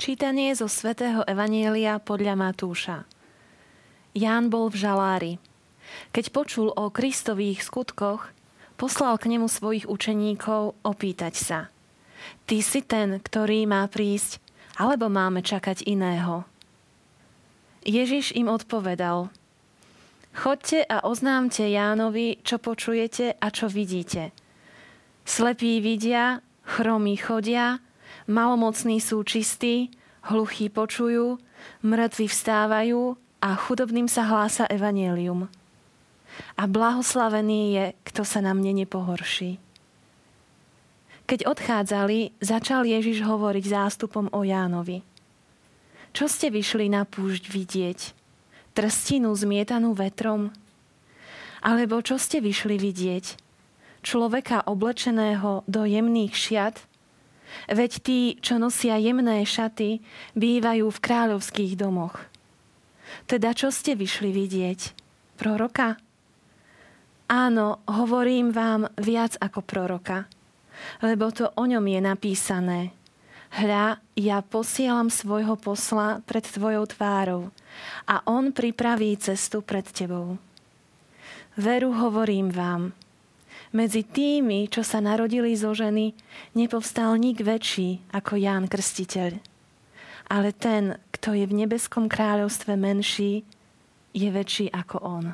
Čítanie zo svätého Evanjelia podľa Matúša. Ján bol v žalári. Keď počul o Kristových skutkoch, poslal k nemu svojich učeníkov opýtať sa: Ty si ten, ktorý má prísť, alebo máme čakať iného? Ježiš im odpovedal: Choďte a oznámte Jánovi, čo počujete a čo vidíte. Slepí vidia, chromí chodia, malomocní sú čistí, hluchí počujú, mŕtvi vstávajú a chudobným sa hlása evanjelium. A blahoslavený je, kto sa na mne nepohorší. Keď odchádzali, začal Ježiš hovoriť zástupom o Jánovi: Čo ste vyšli na púšť vidieť? Trstinu zmietanú vetrom? Alebo čo ste vyšli vidieť? Človeka oblečeného do jemných šiat? Veď tí, čo nosia jemné šaty, bývajú v kráľovských domoch. Teda čo ste vyšli vidieť? Proroka? Áno, hovorím vám, viac ako proroka, lebo to o ňom je napísané: Hľa, ja posielam svojho posla pred tvojou tvárou a on pripraví cestu pred tebou. Veru hovorím vám, medzi tými, čo sa narodili zo ženy, nepovstal nik väčší ako Ján Krstiteľ. Ale ten, kto je v nebeskom kráľovstve menší, je väčší ako on.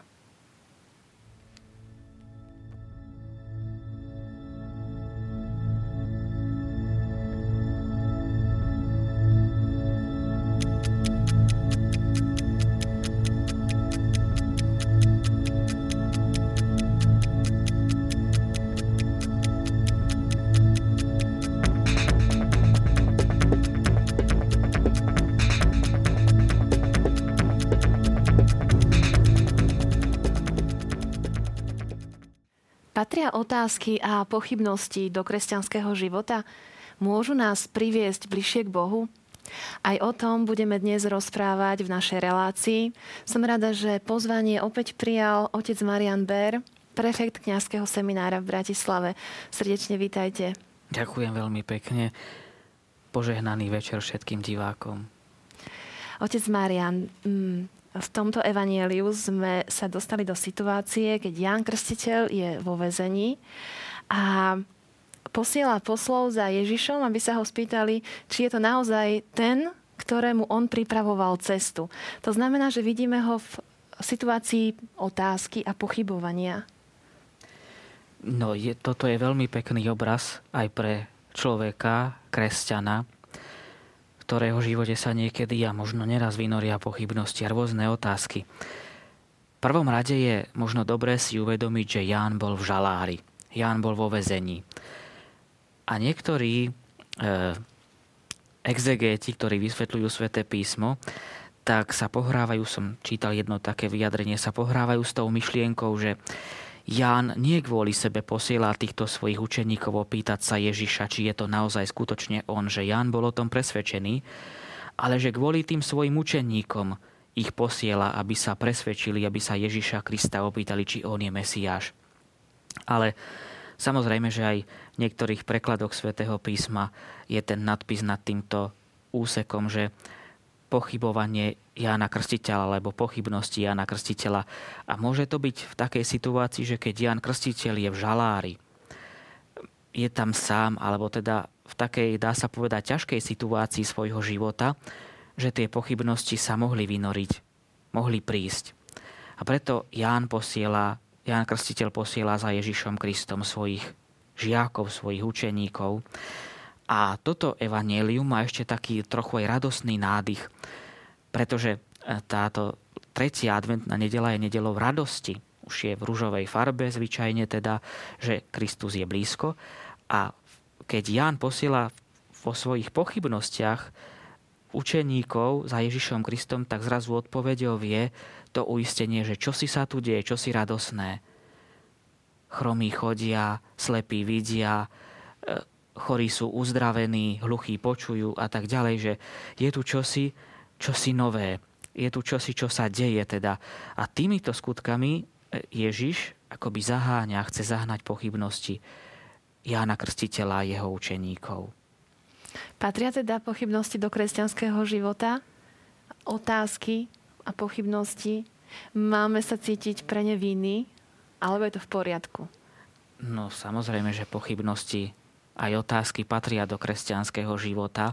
Patria otázky a pochybnosti do kresťanského života? Môžu nás priviesť bližšie k Bohu? Aj o tom budeme dnes rozprávať v našej relácii. Som rada, že pozvanie opäť prijal otec Marián Bér, prefekt kňazského seminára v Bratislave. Srdečne vítajte. Ďakujem veľmi pekne. Požehnaný večer všetkým divákom. Otec Marián, v tomto evanjeliu sme sa dostali do situácie, keď Ján Krstiteľ je vo väzení a posiela poslov za Ježišom, aby sa ho spýtali, či je to naozaj ten, ktorému on pripravoval cestu. To znamená, že vidíme ho v situácii otázky a pochybovania. No, toto je veľmi pekný obraz aj pre človeka, kresťana, v ktorého živote sa niekedy a možno neraz vynoria pochybnosti a rôzne otázky. V prvom rade je možno dobré si uvedomiť, že Ján bol v žalári. Ján bol vo väzení. A niektorí exegéti, ktorí vysvetľujú Sväté písmo, tak sa pohrávajú, som čítal jedno také vyjadrenie, sa pohrávajú s tou myšlienkou, že Ján nie kvôli sebe posiela týchto svojich učeníkov opýtať sa Ježiša, či je to naozaj skutočne on, že Ján bol o tom presvedčený, ale že kvôli tým svojim učeníkom ich posiela, aby sa presvedčili, aby sa Ježiša Krista opýtali, či on je Mesiáš. Ale samozrejme, že aj v niektorých prekladoch Svätého písma je ten nadpis nad týmto úsekom, že pochybovanie Jána Krstiteľa alebo pochybnosti Jána Krstiteľa. A môže to byť v takej situácii, že keď Ján Krstiteľ je v žalári, je tam sám, alebo teda v takej, dá sa povedať, ťažkej situácii svojho života, že tie pochybnosti sa mohli vynoriť, mohli prísť. A preto Ján Krstiteľ posiela za Ježišom Kristom svojich žiakov, svojich učeníkov. A toto evanjelium má ešte taký trochu aj radosný nádych, pretože táto tretia adventná nedeľa je nedeľou radosti. Už je v ružovej farbe zvyčajne teda, že Kristus je blízko. A keď Ján posiela vo svojich pochybnostiach učeníkov za Ježišom Kristom, tak zrazu odpoveďou je to uistenie, že čo si sa tu deje, čo si radosné. Chromí chodia, slepí vidia, chorí sú uzdravení, hluchí počujú a tak ďalej, že je tu čosi nové, je tu čosi, čo sa deje teda. A týmito skutkami Ježiš akoby zaháňa, chce zahnať pochybnosti Jána Krstiteľa a jeho učeníkov. Patria teda pochybnosti do kresťanského života? Otázky a pochybnosti? Máme sa cítiť pre ne vinní? Alebo je to v poriadku? No samozrejme, že pochybnosti aj otázky patria do kresťanského života,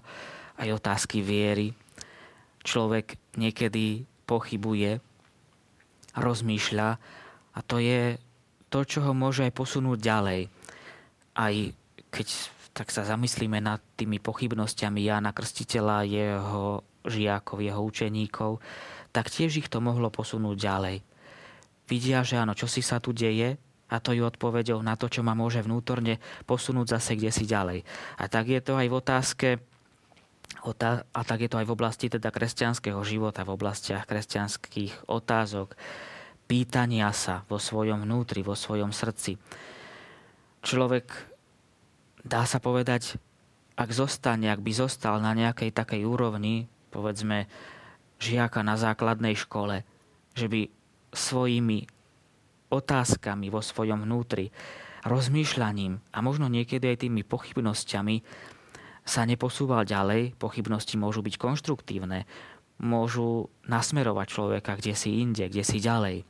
aj otázky viery. Človek niekedy pochybuje, rozmýšľa a to je to, čo ho môže aj posunúť ďalej. Aj keď tak sa zamyslíme nad tými pochybnosťami Jána Krstiteľa, jeho žiakov, jeho učeníkov, tak tiež ich to mohlo posunúť ďalej. Vidia, že áno, čo si sa tu deje, a to je odpoveďou na to, čo ma môže vnútorne posunúť zase kdesi ďalej. A tak je to aj v otázke, a tak je to aj v oblasti teda kresťanského života, v oblastiach kresťanských otázok, pýtania sa vo svojom vnútri, vo svojom srdci. Človek, dá sa povedať, ak by zostal na nejakej takej úrovni, povedzme, žiaka na základnej škole, že by svojimi otázkami vo svojom vnútri, rozmýšľaním a možno niekedy aj tými pochybnosťami sa neposúval ďalej. Pochybnosti môžu byť konštruktívne, môžu nasmerovať človeka kdesi inde, kdesi ďalej.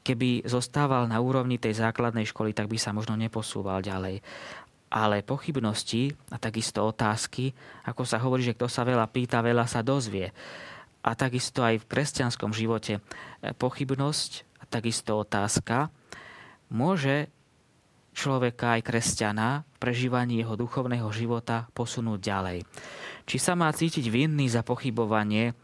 Keby zostával na úrovni tej základnej školy, tak by sa možno neposúval ďalej. Ale pochybnosti a takisto otázky, ako sa hovorí, že kto sa veľa pýta, veľa sa dozvie. A takisto aj v kresťanskom živote pochybnosť, takisto otázka, môže človeka aj kresťana prežívanie jeho duchovného života posunúť ďalej. Či sa má cítiť vinný za pochybovanie,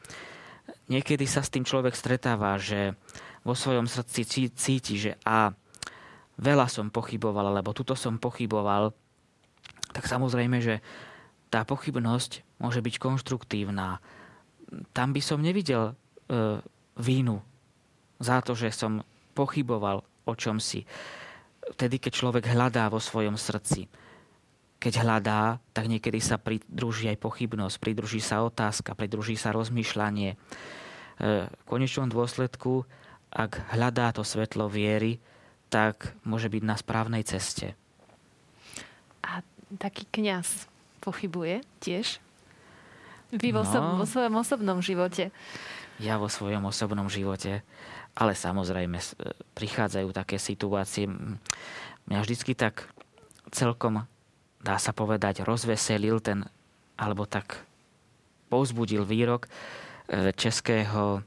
niekedy sa s tým človek stretáva, že vo svojom srdci cíti, že veľa som pochyboval, alebo tuto som pochyboval, tak samozrejme, že tá pochybnosť môže byť konštruktívna. Tam by som nevidel vínu za to, že som pochyboval o čomsi. Vtedy, keď človek hľadá vo svojom srdci. Keď hľadá, tak niekedy sa pridruží aj pochybnosť, pridruží sa otázka, pridruží sa rozmýšľanie. V konečnom dôsledku, ak hľadá to svetlo viery, tak môže byť na správnej ceste. A taký kňaz pochybuje tiež? Vo svojom osobnom živote. Ja vo svojom osobnom živote. Ale samozrejme, prichádzajú také situácie. Mňa vždycky tak celkom, dá sa povedať, rozveselil ten, alebo tak povzbudil výrok českého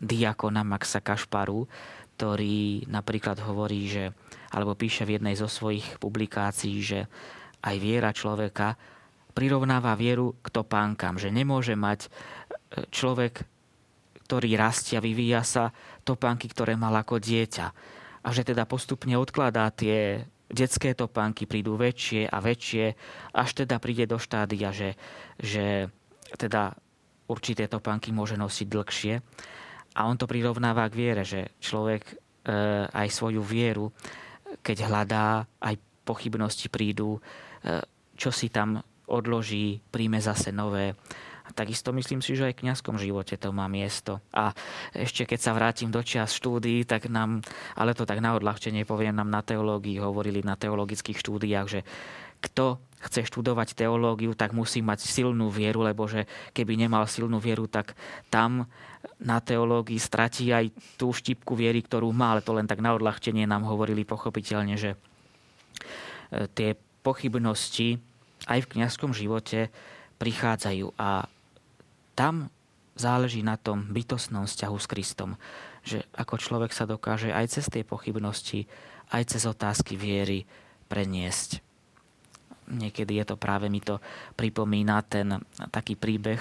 diakona Maxa Kašparu, ktorý napríklad hovorí, že, alebo píše v jednej zo svojich publikácií, že aj viera človeka prirovnáva vieru k topánkam, že nemôže mať človek, ktorý rastie a vyvíja sa, topánky, ktoré mal ako dieťa. A že teda postupne odkladá tie detské topánky, prídu väčšie a väčšie, až teda príde do štádia, že teda určité topánky môže nosiť dlhšie. A on to prirovnáva k viere, že človek aj svoju vieru, keď hľadá, aj pochybnosti prídu, čo si tam odloží, príjme zase nové. A takisto myslím si, že aj v kňazskom živote to má miesto. A ešte keď sa vrátim do čias štúdií, tak nám, ale to tak na odľahčenie poviem, nám na teológii hovorili, na teologických štúdiách, že kto chce študovať teológiu, tak musí mať silnú vieru, lebo že keby nemal silnú vieru, tak tam na teológii stratí aj tú štipku viery, ktorú má. Ale to len tak na odľahčenie nám hovorili pochopiteľne, že tie pochybnosti aj v kňazskom živote prichádzajú a tam záleží na tom bytostnom vzťahu s Kristom, že ako človek sa dokáže aj cez tie pochybnosti, aj cez otázky viery preniesť. Niekedy je to práve, mi to pripomína ten taký príbeh,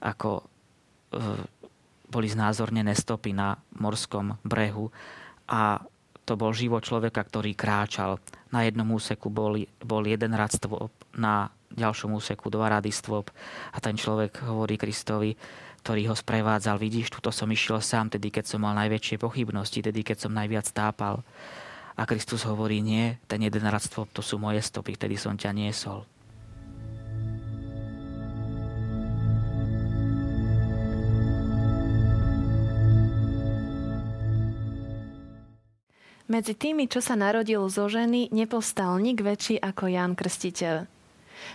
ako boli znázornené stopy na morskom brehu a to bol život človeka, ktorý kráčal. Na jednom úseku bol jeden rad stôp, na ďalšom úseku 2 rady stôp a ten človek hovorí Kristovi, ktorý ho sprevádzal: vidíš, tuto som išiel sám, tedy keď som mal najväčšie pochybnosti, tedy keď som najviac tápal. A Kristus hovorí: nie, ten jeden rad stôp, to sú moje stopy, vtedy som ťa niesol. Medzi tými, čo sa narodil zo ženy, nepovstal nik väčší ako Ján Krstiteľ.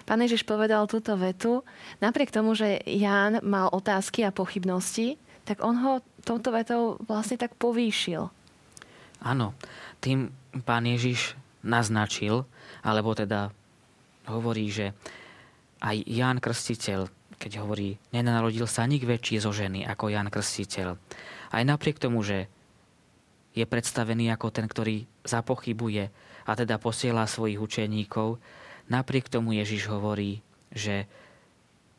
Pán Ježiš povedal túto vetu. Napriek tomu, že Ján mal otázky a pochybnosti, tak on ho touto vetou vlastne tak povýšil. Áno, tým Pán Ježiš naznačil, alebo teda hovorí, že aj Ján Krstiteľ, keď hovorí, nenarodil sa nik väčší zo ženy ako Ján Krstiteľ. Aj napriek tomu, že je predstavený ako ten, ktorý zapochybuje a teda posiela svojich učeníkov, napriek tomu Ježiš hovorí, že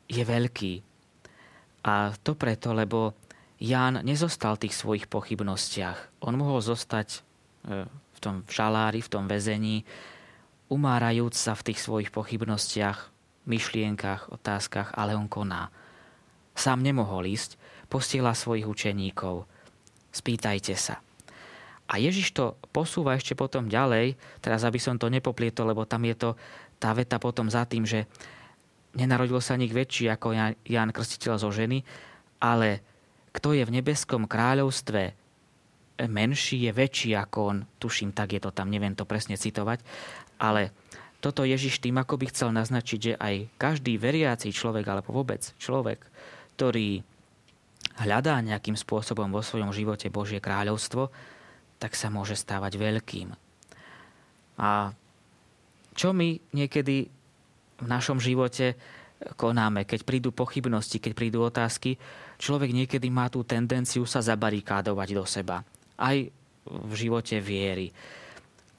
je veľký. A to preto, lebo Ján nezostal v tých svojich pochybnostiach. On mohol zostať v tom žalári, v tom väzení, umárajúc sa v tých svojich pochybnostiach, myšlienkach, otázkach, ale on koná. Sám nemohol ísť, posiela svojich učeníkov. Spýtajte sa. A Ježiš to posúva ešte potom ďalej, teraz aby som to nepoplietol, lebo tam je to tá veta potom za tým, že nenarodil sa nik väčší ako Ján Krstiteľ zo ženy, ale kto je v nebeskom kráľovstve menší, je väčší ako on. Tuším, tak je to tam, neviem to presne citovať. Ale toto Ježiš tým ako by chcel naznačiť, že aj každý veriaci človek, alebo vôbec človek, ktorý hľadá nejakým spôsobom vo svojom živote Božie kráľovstvo, tak sa môže stávať veľkým. A čo my niekedy v našom živote konáme, keď prídu pochybnosti, keď prídu otázky, človek niekedy má tú tendenciu sa zabarikádovať do seba. Aj v živote viery.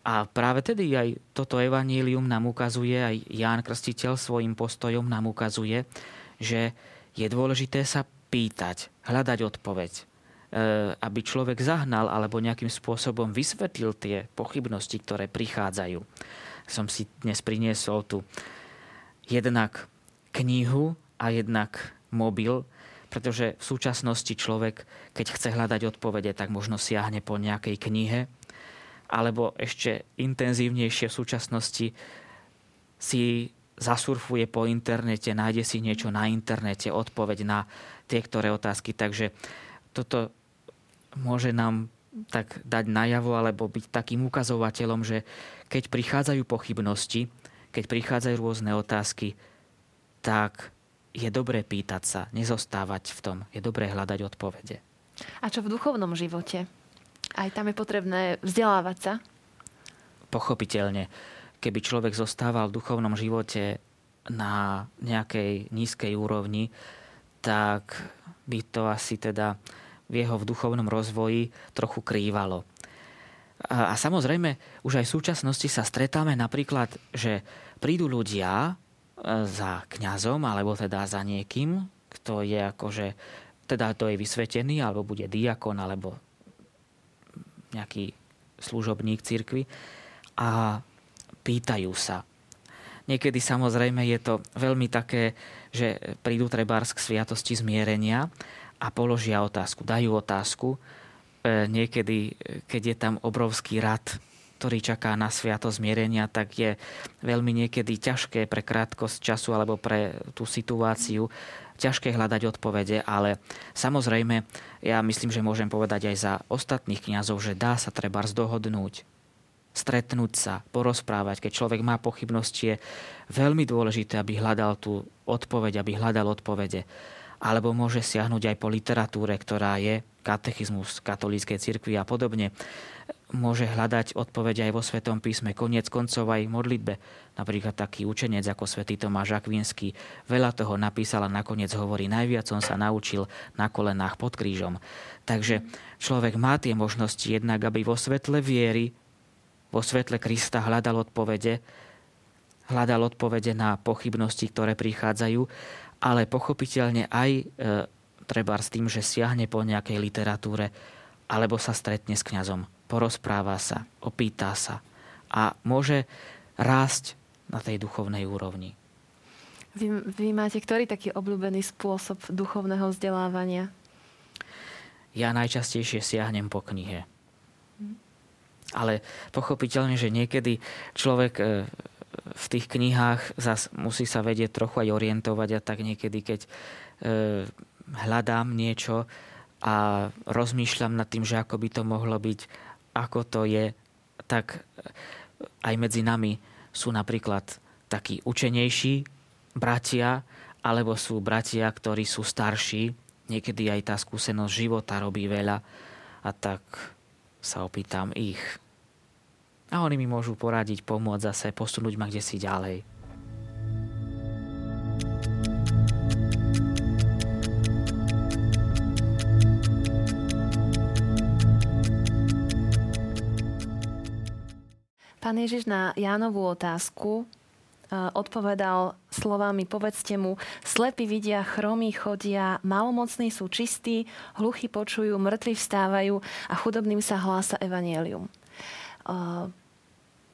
A práve tedy aj toto evanjelium nám ukazuje, aj Ján Krstiteľ svojim postojom nám ukazuje, že je dôležité sa pýtať, hľadať odpoveď. Aby človek zahnal alebo nejakým spôsobom vysvetlil tie pochybnosti, ktoré prichádzajú. Som si dnes priniesol tu jednak knihu a jednak mobil, pretože v súčasnosti človek, keď chce hľadať odpovede, tak možno siahne po nejakej knihe, alebo ešte intenzívnejšie v súčasnosti si zasurfuje po internete, nájde si niečo na internete, odpoveď na tie, ktoré otázky. Takže toto môže nám tak dať najavo alebo byť takým ukazovateľom, že keď prichádzajú pochybnosti, keď prichádzajú rôzne otázky, tak je dobré pýtať sa, nezostávať v tom. Je dobré hľadať odpovede. A čo v duchovnom živote? Aj tam je potrebné vzdelávať sa? Pochopiteľne. Keby človek zostával v duchovnom živote na nejakej nízkej úrovni, tak by to asi teda v jeho duchovnom rozvoji trochu krývalo. A samozrejme, už aj v súčasnosti sa stretáme napríklad, že prídu ľudia za kňazom, alebo teda za niekým, kto je akože, teda to je vysvetený, alebo bude diakon, alebo nejaký služobník cirkvi a pýtajú sa. Niekedy samozrejme je to veľmi také, že prídu trebárs k sviatosti zmierenia a položia otázku, dajú otázku. Niekedy, keď je tam obrovský rad, ktorý čaká na sviatosť zmierenia, tak je veľmi niekedy ťažké pre krátkosť času alebo pre tú situáciu ťažké hľadať odpovede, ale samozrejme, ja myslím, že môžem povedať aj za ostatných kňazov, že dá sa trebárs dohodnúť, stretnúť sa, porozprávať. Keď človek má pochybnosti, je veľmi dôležité, aby hľadal tú odpoveď, aby hľadal odpovede. Alebo môže siahnuť aj po literatúre, ktorá je katechizmus katolíckej cirkvi a podobne. Môže hľadať odpovede aj vo Svetom písme, koniec koncov aj v modlitbe. Napríklad taký učenec ako svätý Tomáš Akvinský veľa toho napísal a nakoniec hovorí, najviac som sa naučil na kolenách pod krížom. Takže človek má tie možnosti jednak, aby vo svetle viery, vo svetle Krista hľadal odpovede na pochybnosti, ktoré prichádzajú, ale pochopiteľne aj trebárs s tým, že siahne po nejakej literatúre, alebo sa stretne s kňazom, porozpráva sa, opýta sa a môže rásť na tej duchovnej úrovni. Vy máte ktorý taký obľúbený spôsob duchovného vzdelávania? Ja najčastejšie siahnem po knihe. Ale pochopiteľne, že niekedy človek v tých knihách zas musí sa vedieť trochu aj orientovať a tak niekedy, keď hľadám niečo a rozmýšľam nad tým, že ako by to mohlo byť, ako to je, tak aj medzi nami sú napríklad takí učenejší bratia, alebo sú bratia, ktorí sú starší. Niekedy aj tá skúsenosť života robí veľa. A tak sa opýtam ich. A oni mi môžu poradiť, pomôcť zase, posunúť ma kdesi ďalej. Pán Ježiš na Jánovú otázku odpovedal slovami: povedzte mu, slepí vidia, chromí chodia, malomocní sú čistí, hluchí počujú, mŕtvi vstávajú a chudobným sa hlása evanjelium.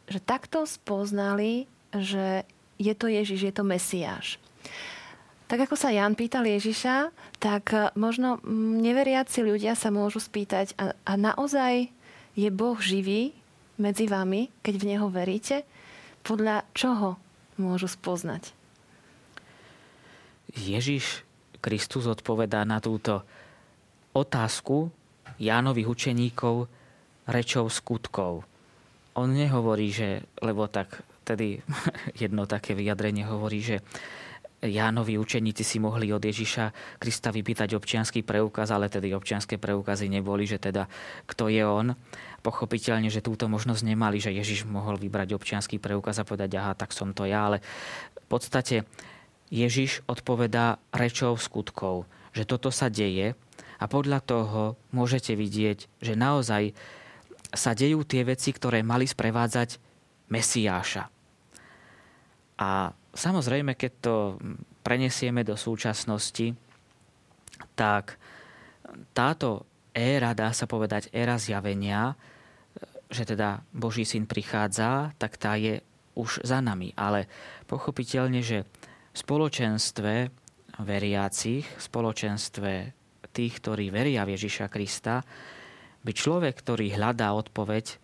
Že takto spoznali, že je to Ježiš, je to Mesiáš. Tak ako sa Ján pýtal Ježiša, tak možno neveriaci ľudia sa môžu spýtať: a naozaj je Boh živý medzi vami, keď v neho veríte? Podľa čoho môžu spoznať? Ježiš Kristus odpovedá na túto otázku Jánových učeníkov rečou skutkov. On nehovorí, že, lebo tak tedy jedno také vyjadrenie hovorí, že Jánovi učeníci si mohli od Ježiša Krista vypýtať občiansky preukaz, ale tedy občianske preukazy neboli, že teda kto je on. Pochopiteľne, že túto možnosť nemali, že Ježiš mohol vybrať občiansky preukaz a povedať: aha, tak som to ja, ale v podstate Ježiš odpovedá rečou skutkov, že toto sa deje a podľa toho môžete vidieť, že naozaj sa dejú tie veci, ktoré mali sprevádzať Mesiáša. A samozrejme, keď to prenesieme do súčasnosti, tak táto éra, dá sa povedať, éra zjavenia, že teda Boží syn prichádza, tak tá je už za nami. Ale pochopiteľne, že v spoločenstve veriacich, v spoločenstve tých, ktorí veria v Ježiša Krista, by človek, ktorý hľadá odpoveď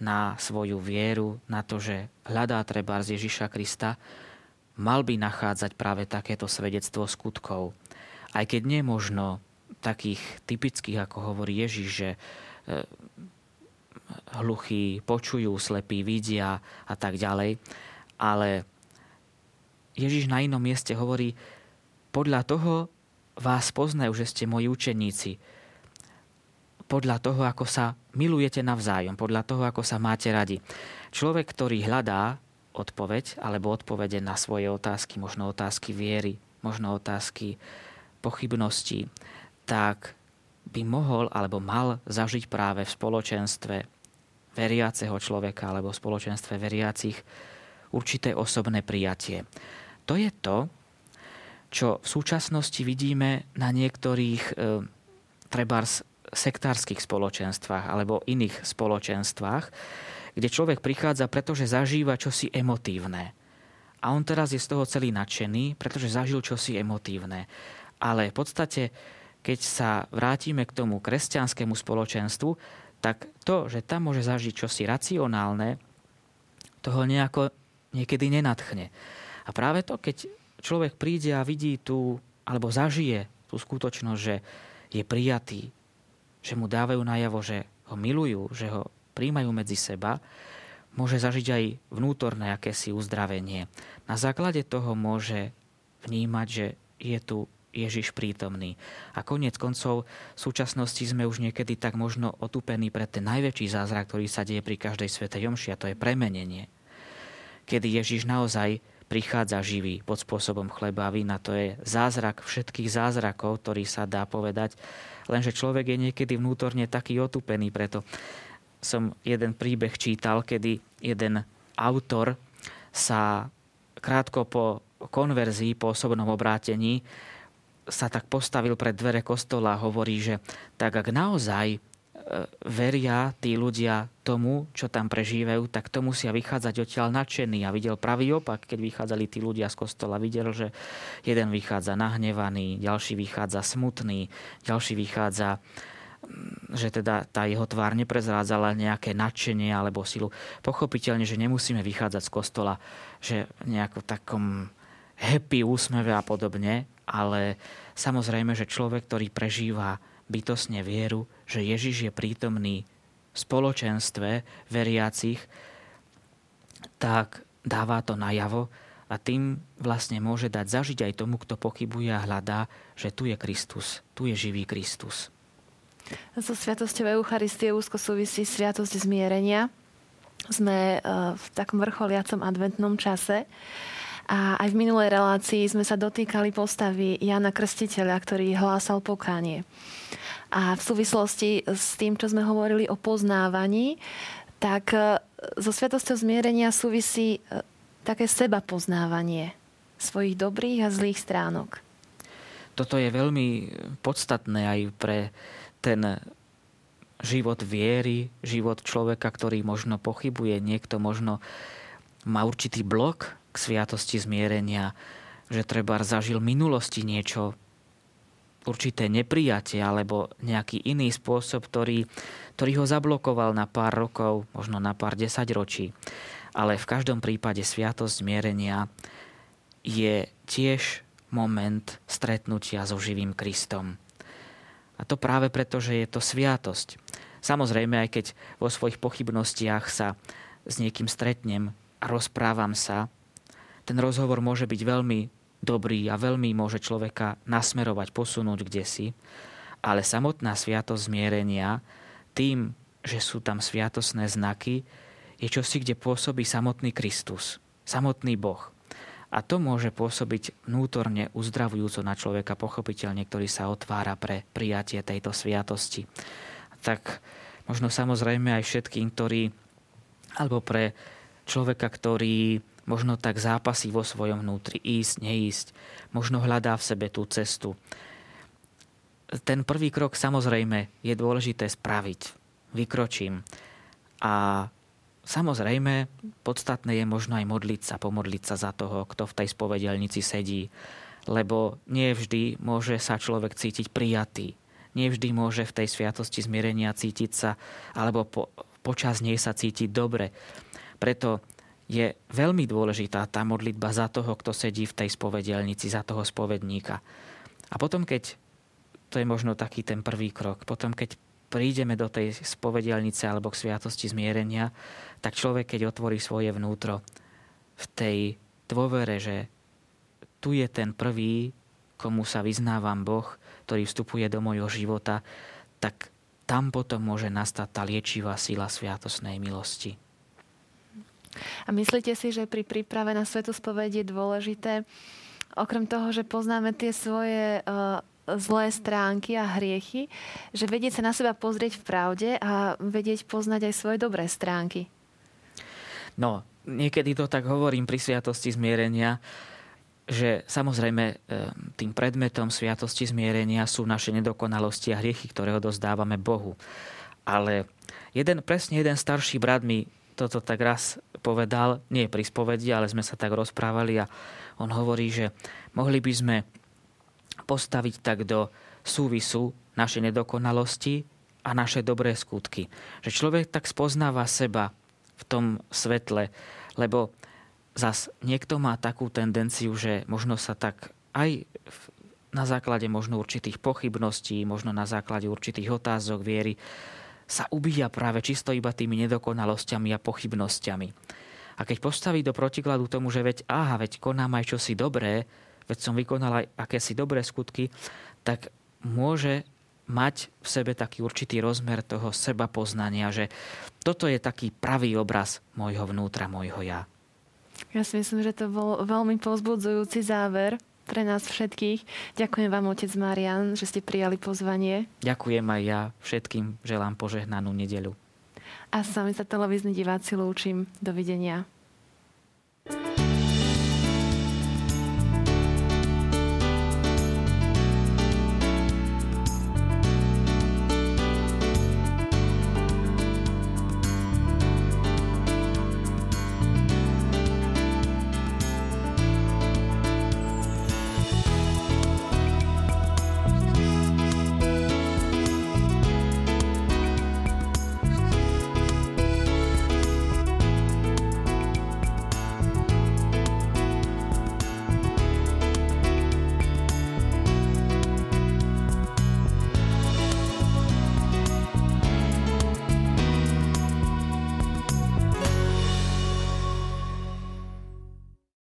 na svoju vieru, na to, že hľadá trebárs Ježiša Krista, mal by nachádzať práve takéto svedectvo skutkov. Aj keď nemožno takých typických, ako hovorí Ježiš, že hluchí počujú, slepí vidia a tak ďalej. Ale Ježiš na inom mieste hovorí: podľa toho vás poznajú, že ste moji učeníci. Podľa toho, ako sa milujete navzájom, podľa toho, ako sa máte radi. Človek, ktorý hľadá odpoveď alebo odpovede na svoje otázky, možno otázky viery, možno otázky pochybností, tak by mohol alebo mal zažiť práve v spoločenstve veriaceho človeka alebo v spoločenstve veriacich určité osobné prijatie. To je to, čo v súčasnosti vidíme na niektorých trebárs sektárskych spoločenstvách alebo iných spoločenstvách, kde človek prichádza, pretože zažíva čosi emotívne. A on teraz je z toho celý nadšený, pretože zažil čosi emotívne. Ale v podstate, keď sa vrátime k tomu kresťanskému spoločenstvu, tak to, že tam môže zažiť čosi racionálne, toho nejako niekedy nenadchne. A práve to, keď človek príde a vidí tú, alebo zažije tú skutočnosť, že je prijatý, že mu dávajú najavo, že ho milujú, že ho príjmajú medzi seba, môže zažiť aj vnútorné akési uzdravenie. Na základe toho môže vnímať, že je tu Ježiš prítomný. A koniec koncov v súčasnosti sme už niekedy tak možno otupení pred ten najväčší zázrak, ktorý sa deje pri každej svätej omši, a to je premenenie. Kedy Ježiš naozaj prichádza živý pod spôsobom chleba a vína. To je zázrak všetkých zázrakov, ktorý sa dá povedať. Lenže človek je niekedy vnútorne taký otupený. Preto som jeden príbeh čítal, kedy jeden autor sa krátko po konverzii, po osobnom obrátení, sa tak postavil pred dvere kostola a hovorí, že tak ak naozaj veria tí ľudia tomu, čo tam prežívajú, tak to musia vychádzať odtiaľ nadšený. A videl pravý opak, keď vychádzali tí ľudia z kostola. Videl, že jeden vychádza nahnevaný, ďalší vychádza smutný, ďalší vychádza, že teda tá jeho tvár neprezrádzala nejaké nadšenie alebo silu. Pochopiteľne, že nemusíme vychádzať z kostola, že nejako takom happy úsmeve a podobne, ale samozrejme, že človek, ktorý prežíva bytostne vieru, že Ježiš je prítomný v spoločenstve veriacich, tak dáva to najavo a tým vlastne môže dať zažiť aj tomu, kto pochybuje a hľadá, že tu je Kristus, tu je živý Kristus. So sviatosťou Eucharistie úzko súvisí sviatosť zmierenia. Sme v takom vrcholiacom adventnom čase. A aj v minulej relácii sme sa dotýkali postavy Jána Krstiteľa, ktorý hlásal pokánie. A v súvislosti s tým, čo sme hovorili o poznávaní, tak so sviatosťou zmierenia súvisí také sebapoznávanie svojich dobrých a zlých stránok. Toto je veľmi podstatné aj pre ten život viery, život človeka, ktorý možno pochybuje, niekto možno má určitý blok k sviatosti zmierenia, že treba zažil v minulosti niečo, určité neprijatie alebo nejaký iný spôsob, ktorý ho zablokoval na pár rokov, možno na pár desaťročí. Ale v každom prípade sviatosť zmierenia je tiež moment stretnutia so živým Kristom. A to práve preto, že je to sviatosť. Samozrejme, aj keď vo svojich pochybnostiach sa s niekým stretnem a rozprávam sa, ten rozhovor môže byť veľmi dobrý a veľmi môže človeka nasmerovať, posunúť kdesi. Ale samotná sviatosť zmierenia, tým, že sú tam sviatosné znaky, je čosi, kde pôsobí samotný Kristus, samotný Boh. A to môže pôsobiť vnútorne uzdravujúco na človeka, pochopiteľne, ktorý sa otvára pre prijatie tejto sviatosti. Tak možno samozrejme aj všetkým, ktorí, alebo pre človeka, ktorý možno tak zápasí vo svojom vnútri, ísť, neísť, možno hľadá v sebe tú cestu. Ten prvý krok samozrejme je dôležité spraviť. Vykročím. A samozrejme, podstatné je možno aj pomodliť sa za toho, kto v tej spovedelnici sedí. Lebo nevždy môže sa človek cítiť prijatý. Nevždy môže v tej sviatosti zmierenia cítiť sa, alebo počas nej sa cítiť dobre. Preto je veľmi dôležitá tá modlitba za toho, kto sedí v tej spovedelnici, za toho spovedníka. A potom, keď to je možno taký ten prvý krok, potom, keď prídeme do tej spovedelnice alebo k sviatosti zmierenia, tak človek, keď otvorí svoje vnútro v tej dôvere, že tu je ten prvý, komu sa vyznávam, Boh, ktorý vstupuje do mojho života, tak tam potom môže nastať tá liečivá sila sviatosnej milosti. A myslíte si, že pri príprave na svätú spoveď je dôležité, okrem toho, že poznáme tie svoje zlé stránky a hriechy, že vedieť sa na seba pozrieť v pravde a vedieť poznať aj svoje dobré stránky? No, niekedy to tak hovorím pri sviatosti zmierenia, že samozrejme tým predmetom sviatosti zmierenia sú naše nedokonalosti a hriechy, ktoré odozdávame Bohu. Ale jeden starší brat mi toto tak raz povedal, nie pri spovedi, ale sme sa tak rozprávali a on hovorí, že mohli by sme postaviť tak do súvisu naše nedokonalosti a naše dobré skutky. Že človek tak spoznáva seba v tom svetle, lebo zas niekto má takú tendenciu, že možno sa tak aj na základe možno určitých pochybností, možno na základe určitých otázok viery sa ubíja práve čisto iba tými nedokonalosťami a pochybnosťami. A keď postaví do protikladu tomu, že veď konám aj čosi dobré, veď som vykonal aj akési dobré skutky, tak môže mať v sebe taký určitý rozmer toho sebapoznania, že toto je taký pravý obraz môjho vnútra, môjho ja. Ja si myslím, že to bol veľmi povzbudzujúci záver pre nás všetkých. Ďakujem vám, otec Marián, že ste prijali pozvanie. Ďakujem aj ja. Všetkým želám požehnanú nedeľu. A s vami sa televízni diváci lúčim. Dovidenia.